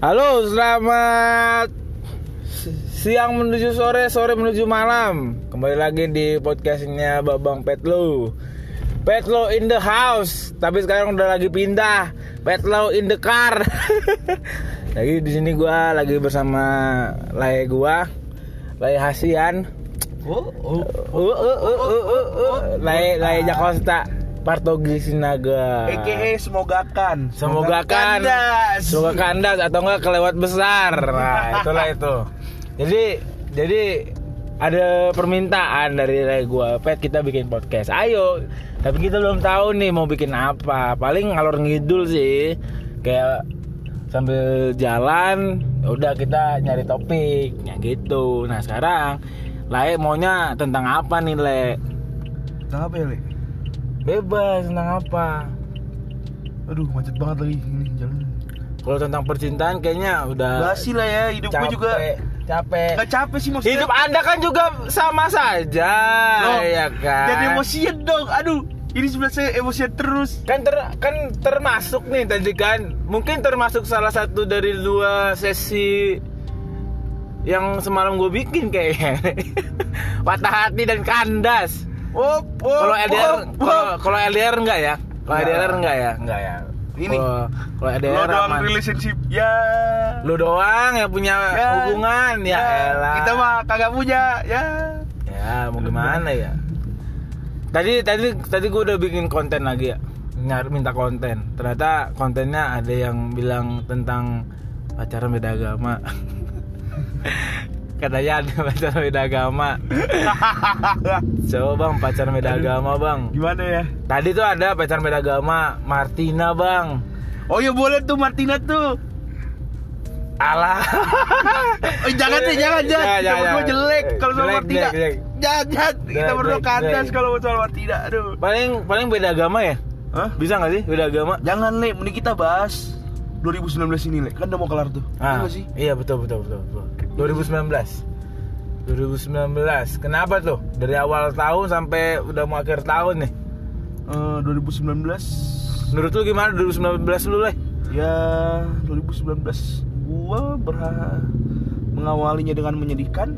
Halo, selamat siang menuju sore, sore menuju malam. Kembali lagi di podcastnya Babang Petlo. Petlo in the house, tapi sekarang udah lagi pindah. Petlo in the car. Lagi di sini gua lagi bersama Lai gua, Lai Hasian. Lai Jakosta. Partogi Sinaga. EKE semoga kandas atau enggak kelewat besar. Nah, itulah itu. Jadi ada permintaan dari gua, Pet, kita bikin podcast. Ayo, tapi kita belum tahu nih mau bikin apa. Paling ngalor ngidul sih. Kayak sambil jalan, udah kita nyari topik, ya gitu. Nah, sekarang Lai maunya tentang apa nih, Le? Tentang apa ya, Le? Bebas, tentang apa? Aduh, macet banget lagi ini jalan. Kalau tentang percintaan kayaknya udah basi lah ya, hidup gue juga capek. Gak capek sih maksudnya. Hidup Anda kan juga sama saja. Oh, ya kan. Jadi emosian dong. Aduh, ini sebelah saya emosian terus. Kan termasuk nih tadi kan. Mungkin termasuk salah satu dari dua sesi yang semalam gue bikin kayaknya. Patah hati dan kandas. Kalau LDR enggak ya? Kalau LDR enggak ya? Enggak ya. Ini kalau LDR lo doang aman. Relationship ya. Lu doang yang punya ya, hubungan ya, ya elah. Kita mah kagak punya ya. Ya, mau gimana ya? Tadi gua udah bikin konten lagi ya. Minta konten. Ternyata kontennya ada yang bilang tentang pacaran beda agama. Katanya ada pacar beda agama. Coba bang, pacar beda agama bang. Gimana ya? Tadi tuh ada pacar beda agama Martina bang. Oh ya boleh tuh Martina tuh. Alah. Oh, jangan. Kita berdua jelek kalau soal Martina. Jangan. Kita berdua kandas kalau soal Martina. Aduh. Paling beda agama ya? Hah? Bisa nggak sih beda agama? Jangan Le, mending kita bahas 2019 ini Le. Kan udah mau kelar tuh. Ah, iya betul. 2019. Kenapa tuh? Dari awal tahun sampai udah mau akhir tahun nih. 2019. Menurut lu gimana 2019 lu, Le? Ya, 2019 gua mengawalinya dengan menyedihkan.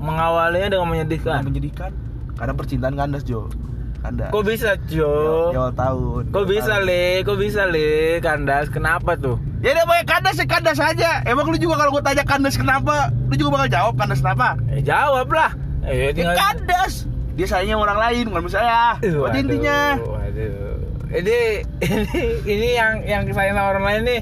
Menyedihkan. Karena percintaan kandas, Jo. Kandas. Kok bisa, Jo? Ya tahun. Kok bisa, Le? Kandas. Kenapa tuh? Ya udah pakai kandas aja. Emang lu juga kalau gua tanya kandas kenapa, lu juga bakal jawab kandas kenapa? Ya jawab lah. Ya, kandas. Dia sayangnya orang lain, bukan saya. Pada intinya. Waduh. Ini yang sayang orang lain nih.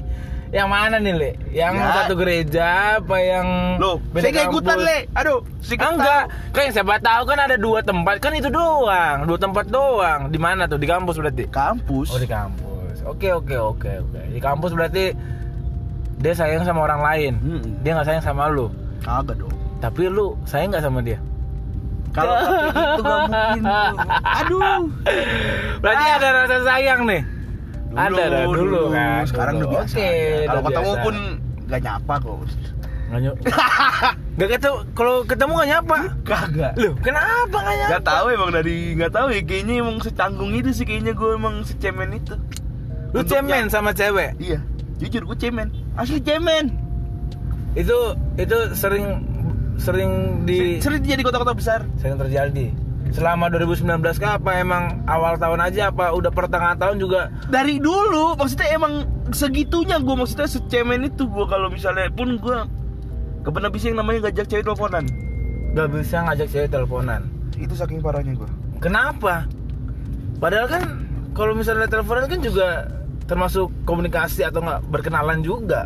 Yang mana nih, Le? Yang ya. Satu gereja apa yang loh, beda kampus? Saya ikutan, Le. Aduh, enggak. Kayak siapa tahu kan ada dua tempat. Kan itu doang. Dua tempat doang. Di mana tuh? Di kampus berarti? Kampus. Oh, di kampus. Oke. Di kampus berarti dia sayang sama orang lain. Dia enggak sayang sama lu. Kagak dong. Tapi lu sayang enggak sama dia? Kalau itu enggak mungkin. Aduh. Berarti ada rasa sayang nih. Dulu kan. Sekarang udah biasa. Kalau ketemu pun enggak nyapa kok. Enggak ketemu, kalau ketemu enggak nyapa. Kagak. Loh, kenapa enggak nyapa? Enggak tahu ya kayaknya emang secanggung itu sih kayaknya gue emang secemen itu. Lu cemen sama cewek? Iya, jujur gue cemen, asli cemen. Itu sering terjadi kota-kota besar. Sering terjadi. Selama 2019 kah? Apa emang awal tahun aja? Apa udah pertengahan tahun juga? Dari dulu, maksudnya emang segitunya gue maksudnya secemen itu gue kalau misalnya pun gue gak pernah bisa yang namanya ngajak cewek teleponan. Gak bisa ngajak cewek teleponan. Itu saking parahnya gue. Kenapa? Padahal kan kalau misalnya teleponan kan juga termasuk komunikasi atau nggak berkenalan juga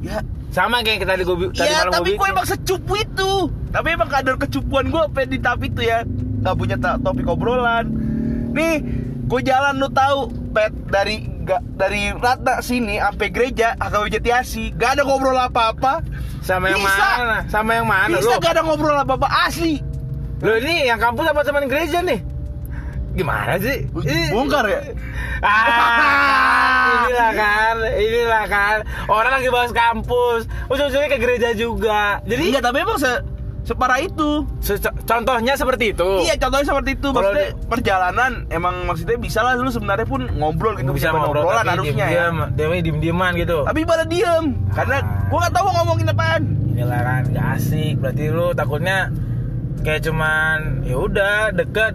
ya sama kayak tadi gue ya malam tapi gue emang secupu itu tapi emang kadar kecupuan gue di tahap itu ya nggak punya topik obrolan nih gue jalan lu tahu Pet dari Ratna sini sampai gereja agak jatiasi gak ada ngobrol apa sama yang mana bisa lu? Gak ada ngobrol apa asli lo ini yang kampus apa teman gereja nih gimana sih? Bongkar ya? Inilah kan orang lagi bahas kampus ujung-ujungnya ke gereja juga jadi enggak tapi emang separah itu. Contohnya seperti itu. Iya, contohnya seperti itu. Maksudnya perjalanan emang maksudnya bisa lah dulu sebenarnya pun ngobrol gitu, bisa ngobrolan harusnya ya. Dewi diem-dieman gitu. Tapi pada diem karena gua enggak tahu ngomongin apaan. Inilah kan enggak asik. Berarti lu takutnya kayak cuman ya udah dekat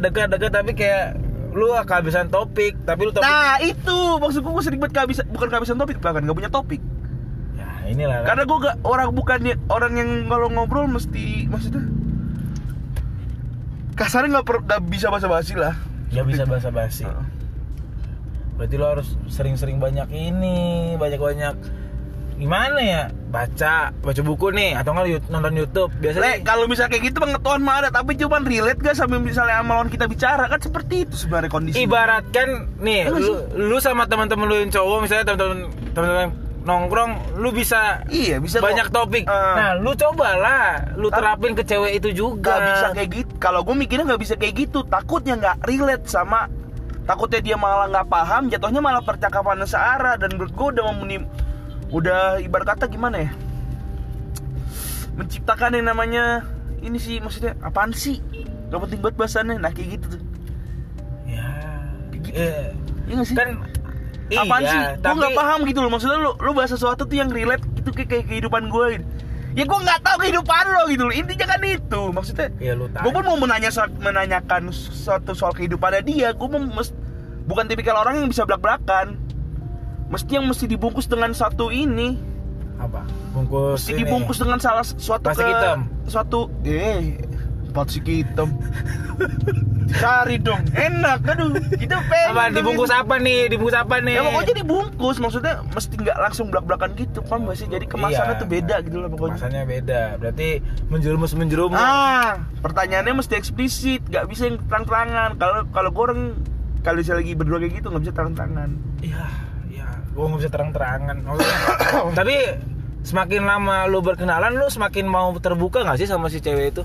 tapi kayak lu kehabisan topik, tapi lu topik. Nah, itu maksudku, gua sering banget kehabisan, bukan kehabisan topik, bahkan enggak punya topik. Inilah, karena gue gak orang, bukannya orang yang kalau ngobrol mesti, maksudnya kasarnya gak bisa basa-basi lah. Gak bisa basa-basi. Berarti lo harus sering-sering banyak ini, banyak-banyak gimana ya, baca buku nih, atau nggak nonton YouTube biasanya. Kalau misalnya kayak gitu pengetahuan mah ada, tapi cuman relate gak sambil misalnya sama lawan kita bicara, kan seperti itu sebenarnya kondisi. Ibaratkan nih, lu sama teman-teman lu yang cowok, misalnya teman-teman nongkrong, lu bisa, iya, bisa banyak topik. Nah, lu cobalah lu terapin ke cewek itu juga. Gak bisa kayak gitu. Kalau gue mikirnya gak bisa kayak gitu. Takutnya gak relate sama, takutnya dia malah gak paham, jatuhnya malah percakapannya searah. Dan menurut gue udah memenuhi, udah ibarat kata gimana ya, menciptakan yang namanya ini sih, maksudnya apaan sih, gak penting buat bahasannya. Nah kayak gitu tuh. Ya kayak gitu. Iya gak sih? Kan apaan sih? Tapi gue gak paham gitu loh. Maksudnya lu bahas sesuatu tuh yang relate gitu kayak kehidupan gue gitu. Ya gue gak tahu kehidupan lo gitu loh. Intinya kan itu. Maksudnya ya, gue pun mau menanyakan suatu soal kehidupannya dia. Gue bukan tipikal orang yang bisa belak-belakan. Mesti dibungkus dengan satu ini. Apa? Bungkus mesti ini. Dibungkus dengan salah suatu pasik hitam. Suatu pasik hitam. Cari dong, enak, aduh, itu pengen. Apa dibungkus gitu. Apa nih? Ya pokoknya dibungkus, maksudnya mesti nggak langsung belak-belakan gitu, kan masih jadi kemasannya tuh beda gitu lah pokoknya. Kemasannya beda, berarti menjerumus. Ah, pertanyaannya mesti eksplisit, nggak bisa yang terang-terangan. Kalau goreng, kalau saya lagi berdua kayak gitu nggak bisa terang-terangan. Iya, gua nggak bisa terang-terangan. Tapi semakin lama lu berkenalan, lu semakin mau terbuka nggak sih sama si cewek itu?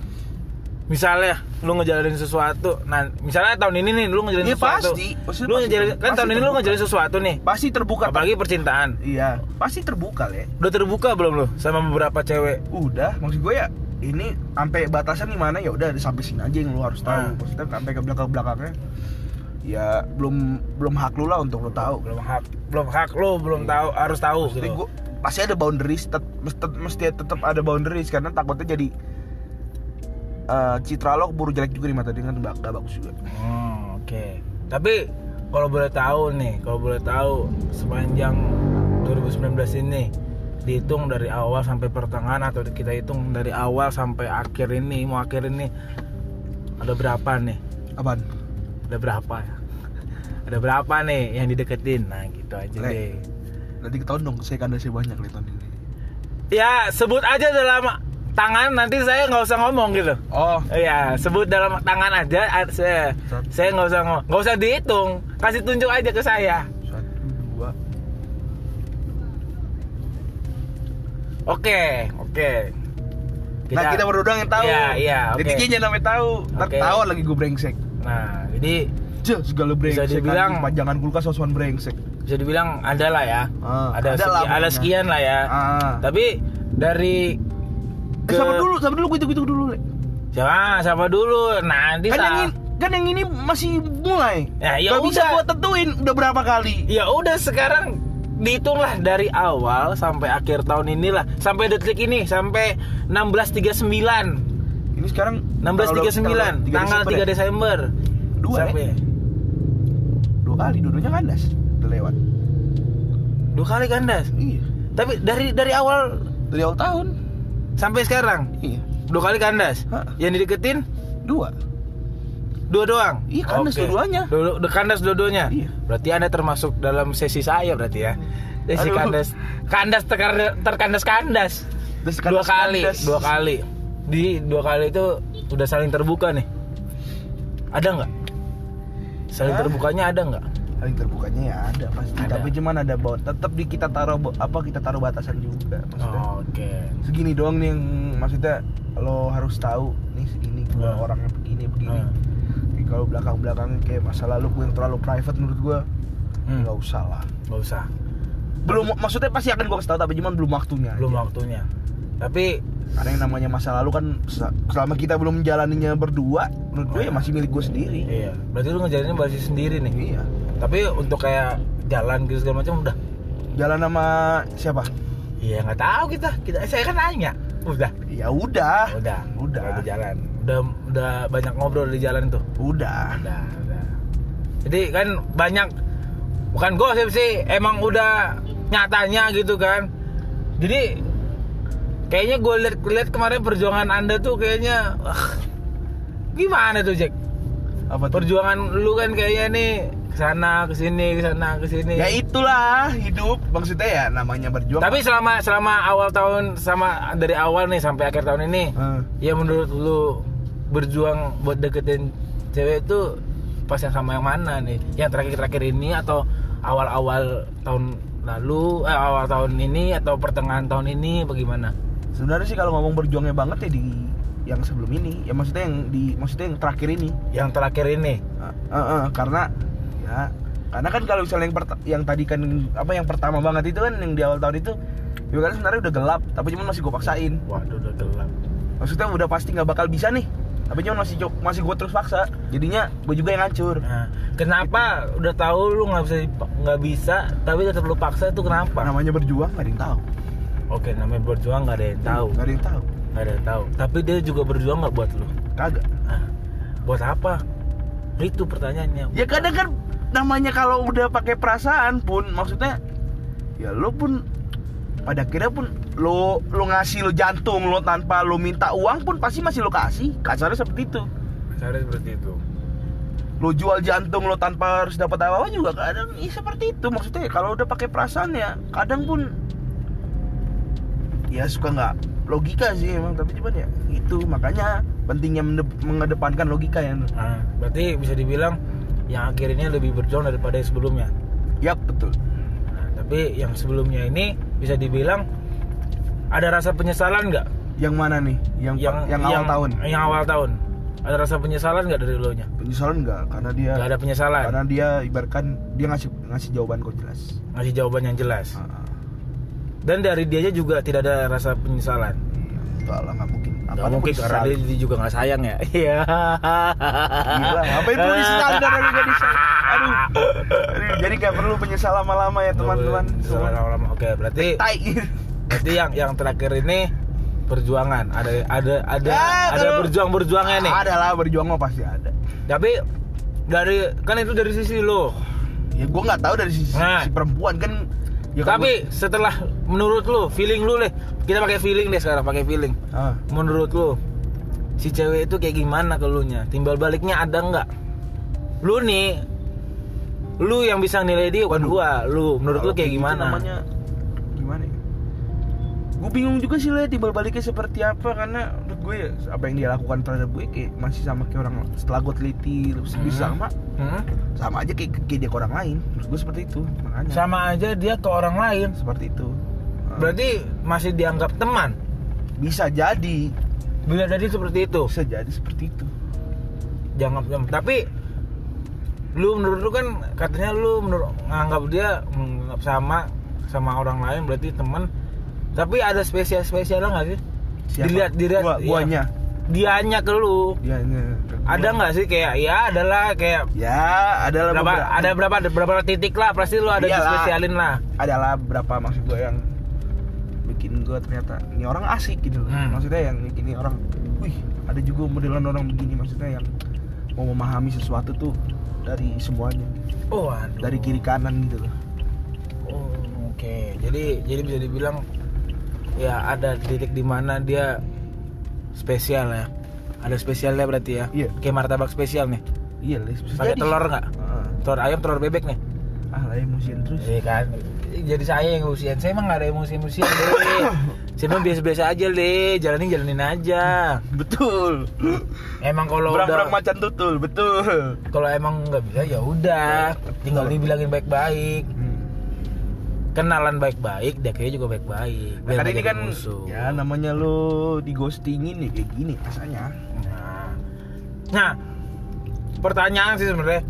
Misalnya lu ngejalanin sesuatu, nah misalnya tahun ini nih lu ngejalanin sesuatu. Pasti. Lu ngejalanin kan tahun ini terbuka. Lu ngejalanin sesuatu nih. Pasti terbuka. Apalagi percintaan. Iya, pasti terbuka ya. Udah terbuka belum lu sama beberapa cewek? Udah, maksud gue ya ini sampai batasan gimana ya udah sampai sini aja yang lu harus tahu. Maksudnya sampai ke belakang-belakangnya. Ya belum hak lu lah untuk lu tahu. Belum hak lu tahu, harus tahu. Jadi gitu. Gue pasti ada boundaries, mesti tetap ada boundaries karena takutnya jadi citra lo keburu jelek juga di mata dia, kan gak bagus juga. Oke. Tapi kalau boleh tahu sepanjang 2019 ini dihitung dari awal sampai pertengahan, atau kita hitung dari awal sampai akhir ini, mau akhir ini, ada berapa nih? Apaan? Ada berapa nih yang dideketin? Nah gitu aja deh. Nanti ketahuan dong, saya kandasnya banyak nih tahun ini. Ya sebut aja dalam tangan, nanti saya nggak usah ngomong gitu. Oh iya, sebut dalam tangan aja. Saya nggak usah ngomong, nggak usah dihitung, kasih tunjuk aja ke saya. 1, 2. Oke. Nah kita berdua yang tahu. Iya. Jadi okay. Jangan sampai tahu. Okay. Tahu lagi gue brengsek. Nah jadi segala brengsek. Bisa dibilang panjangan kulkas sosuan brengsek. Bisa dibilang ada lah ya. Ada sekian lah ya. Tapi dari Siapa dulu gue hitung dulu. Siapa dulu? Nanti kan yang ini masih mulai. Ya gak udah. Bisa gue tentuin udah berapa kali. Ya udah sekarang dihitunglah dari awal sampai akhir tahun inilah, sampai detik ini, sampai 16.39. Ini sekarang 16.39 tanggal 3 Desember. 2 kali dulunya kandas, udah lewat. 2 kali kandas. Iya. Tapi dari awal tahun sampai sekarang? Iya. 2 kali kandas? Yang dideketin? 2 doang? Iya, kandas dua-duanya. Kandas dua-duanya? Iya. Berarti Anda termasuk dalam sesi saya berarti ya? Sesi kandas terkandas-kandas. 2 kali. Di 2 kali itu udah saling terbuka nih. Ada nggak? Saling terbukanya ada nggak? Paling terbukanya ya ada pasti, tapi cuman ada bawah tetap di kita taruh batasan juga maksudnya. Okay. Segini doang nih yang maksudnya lo harus tahu nih, segini gue orangnya begini. Kalau belakang-belakangnya kayak masa lalu gue yang terlalu private menurut gue nggak usah lah. Nggak usah. Belum, maksudnya pasti akan gue kasih tahu, tapi cuman belum waktunya. Tapi Karena yang namanya masa lalu kan selama kita belum menjalaninya berdua, menurut gue ya masih milik gue sendiri. Iya. Berarti lu ngejalaninnya masih sendiri nih. Iya. Tapi untuk kayak jalan gitu segala macam udah. Jalan sama siapa? Iya nggak tahu kita. Saya kan nanya. Udah. Ya udah. Udah. Udah jalan. Udah banyak ngobrol di jalan tuh. Udah. Jadi kan banyak bukan gosip sih, emang udah nyatanya gitu kan. Jadi kayaknya gue lihat kemarin perjuangan anda tuh kayaknya gimana tuh Jack? Apa tuh? Perjuangan lu kan kayaknya nih kesana kesini. Ya itulah hidup maksudnya ya namanya berjuang. Tapi selama awal tahun sama dari awal nih sampai akhir tahun ini, ya menurut lu berjuang buat deketin cewek itu pas yang sama yang mana nih? Yang terakhir ini atau awal tahun lalu, awal tahun ini atau pertengahan tahun ini, bagaimana? Sebenarnya sih kalau ngomong berjuangnya banget ya di yang sebelum ini, ya maksudnya yang terakhir ini. Yang terakhir ini? Karena kan kalau misalnya yang tadi kan apa yang pertama banget itu kan yang di awal tahun itu, juga sebenarnya udah gelap, tapi cuma masih gue paksain. Waduh, udah gelap. Maksudnya udah pasti nggak bakal bisa nih, tapi cuma masih gue terus paksa. Jadinya gue juga yang hancur. Nah, kenapa gitu. Udah tahu lu nggak bisa, tapi tetap lu paksa itu kenapa? Namanya berjuang nggak ada yang tahu. Oke, namanya berjuang nggak ada yang tahu. Nggak ada yang tahu. Tapi dia juga berjuang nggak buat lu. Kagak. Nah, buat apa? Itu pertanyaannya. Ya kadang kan namanya kalau udah pakai perasaan pun, maksudnya ya lu pun pada akhirnya pun lu ngasih lu jantung lu tanpa lu minta uang pun pasti masih lu kasih. Kasarnya seperti itu. Lu jual jantung lu tanpa harus dapat apa-apa juga kadang seperti itu. Maksudnya kalau udah pakai perasaan ya kadang pun ya suka nggak logika sih emang, tapi cuman ya itu makanya pentingnya mengedepankan logika ya. Berarti bisa dibilang yang akhirnya lebih berjuang daripada yang sebelumnya. Yap, betul. Nah, tapi yang sebelumnya ini bisa dibilang ada rasa penyesalan nggak? Yang mana nih? Yang awal tahun. Yang awal tahun. Ada rasa penyesalan nggak dari elonya? Penyesalan nggak, karena dia. Nggak ada penyesalan. Karena dia ibaratkan dia ngasih jawaban kok jelas. Ngasih jawaban yang jelas. Dan dari dianya juga tidak ada rasa penyesalan. Enggak lah, nggak mungkin. Gak mungkin karena dia juga nggak sayang ya. Iya. Gila, ngapain perlu disandar dan nggak disayang? Aduh. Jadi nggak perlu menyesal lama-lama ya teman-teman. Lama-lama. Oke, berarti yang terakhir ini perjuangan. Ada berjuangnya nih. Adalah berjuang mah pasti ada. Tapi kan itu dari sisi lo. Ya gue nggak tahu dari sisi si perempuan kan. Ya, tapi gue, setelah menurut lu, feeling lu deh. Kita pakai feeling deh sekarang, pakai feeling. Menurut lu si cewek itu kayak gimana ke lunya? Timbal baliknya ada enggak? Lu nih lu yang bisa nilai dia bukan gua. Lu menurut lu kayak gimana? Gimana? Gua bingung juga sih lah timbal baliknya seperti apa karena menurut gue apa yang dia lakukan terhadap gue kayak masih sama kayak orang setelah gue teliti lebih sama aja kayak dia ke orang lain. Menurut gue seperti itu makanya. Sama aja dia ke orang lain seperti itu. Berarti masih dianggap teman. Bisa jadi seperti itu. Dianggap teman. Tapi lu menurut lu kan katanya lu menganggap dia sama orang lain berarti teman. Tapi ada spesial-spesialnya nggak sih? Siapa? Dilihat guanya. Iya. Dianya ke lu. Dianya. Ada nggak sih kayak adalah berapa titik lah pasti lu ada spesialin lah. Adalah berapa maksud gue yang bikin gue ternyata ini orang asik gitu. Maksudnya yang ini orang, wih ada juga modelan orang begini maksudnya yang mau memahami sesuatu tuh dari semuanya. Oh, aduh. Dari kiri kanan gitu loh. Oh, oke. Jadi bisa dibilang ya ada titik di mana dia spesial ya. Ada spesialnya berarti ya. Iya. Kayak martabak spesial nih. Iya, pakai telur enggak? Telur ayam, telur bebek nih. Lah emosian terus. Iya kan. Jadi saya yang emosian. Saya emang enggak ada emosi-emosian deh. Saya emang biasa-biasa aja deh. Jalanin aja. Betul. Emang kalau udah macan tutul, betul. Kalau emang enggak bisa ya udah, tinggal dibilangin baik-baik. Kenalan baik-baik, dia kayaknya juga baik-baik. Nah, karena ini kan musuh. Ya namanya lo digostingin ya kayak gini rasanya. Nah, pertanyaan sih sebenarnya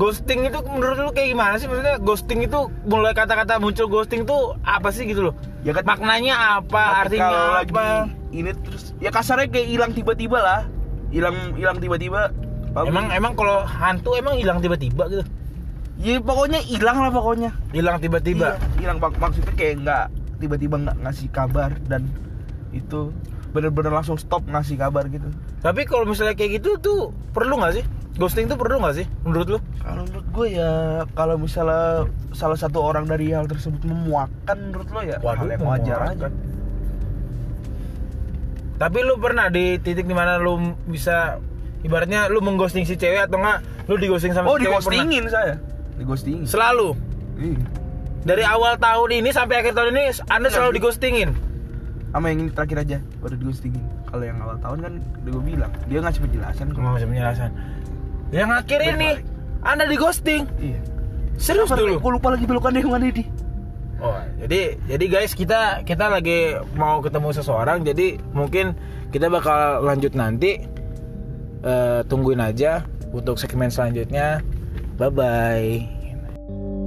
ghosting itu menurut lu kayak gimana sih? Maksudnya ghosting itu, mulai kata-kata muncul ghosting tuh apa sih gitu loh? Ya, maknanya apa, artinya apa? Ini terus ya kasarnya kayak hilang tiba-tiba lah. Hilang tiba-tiba. Emang kalau hantu emang hilang tiba-tiba gitu? Ya pokoknya hilang lah pokoknya. Hilang tiba-tiba. Hilang maksudnya kayak enggak tiba-tiba enggak ngasih kabar dan itu bener-bener langsung stop ngasih kabar gitu. Tapi kalau misalnya kayak gitu tuh perlu enggak sih? Ghosting tuh perlu gak sih menurut lu? Kalau menurut gue ya, kalau misalnya salah satu orang dari hal tersebut memuakkan menurut lu ya, waduh, hal yang wajar aja. Tapi lu pernah di titik dimana lu bisa, ibaratnya lu mengghosting si cewek atau enggak, lu dighosting sama si cewek? Oh, dighostingin saya. Dighostingin. Selalu? Iya. Dari awal tahun ini sampai akhir tahun ini Anda selalu dighostingin? Sama yang ini terakhir aja, baru dighostingin. Kalau yang awal tahun kan udah gue bilang, dia ngasih penjelasan. Ngasih penjelasan. Yang akhir ini Anda di ghosting. Iya. Serius dulu. Gue lupa lagi belokan dia mana di. Oh, jadi guys, kita lagi mau ketemu seseorang, jadi mungkin kita bakal lanjut nanti. Tungguin aja untuk segmen selanjutnya. Bye bye.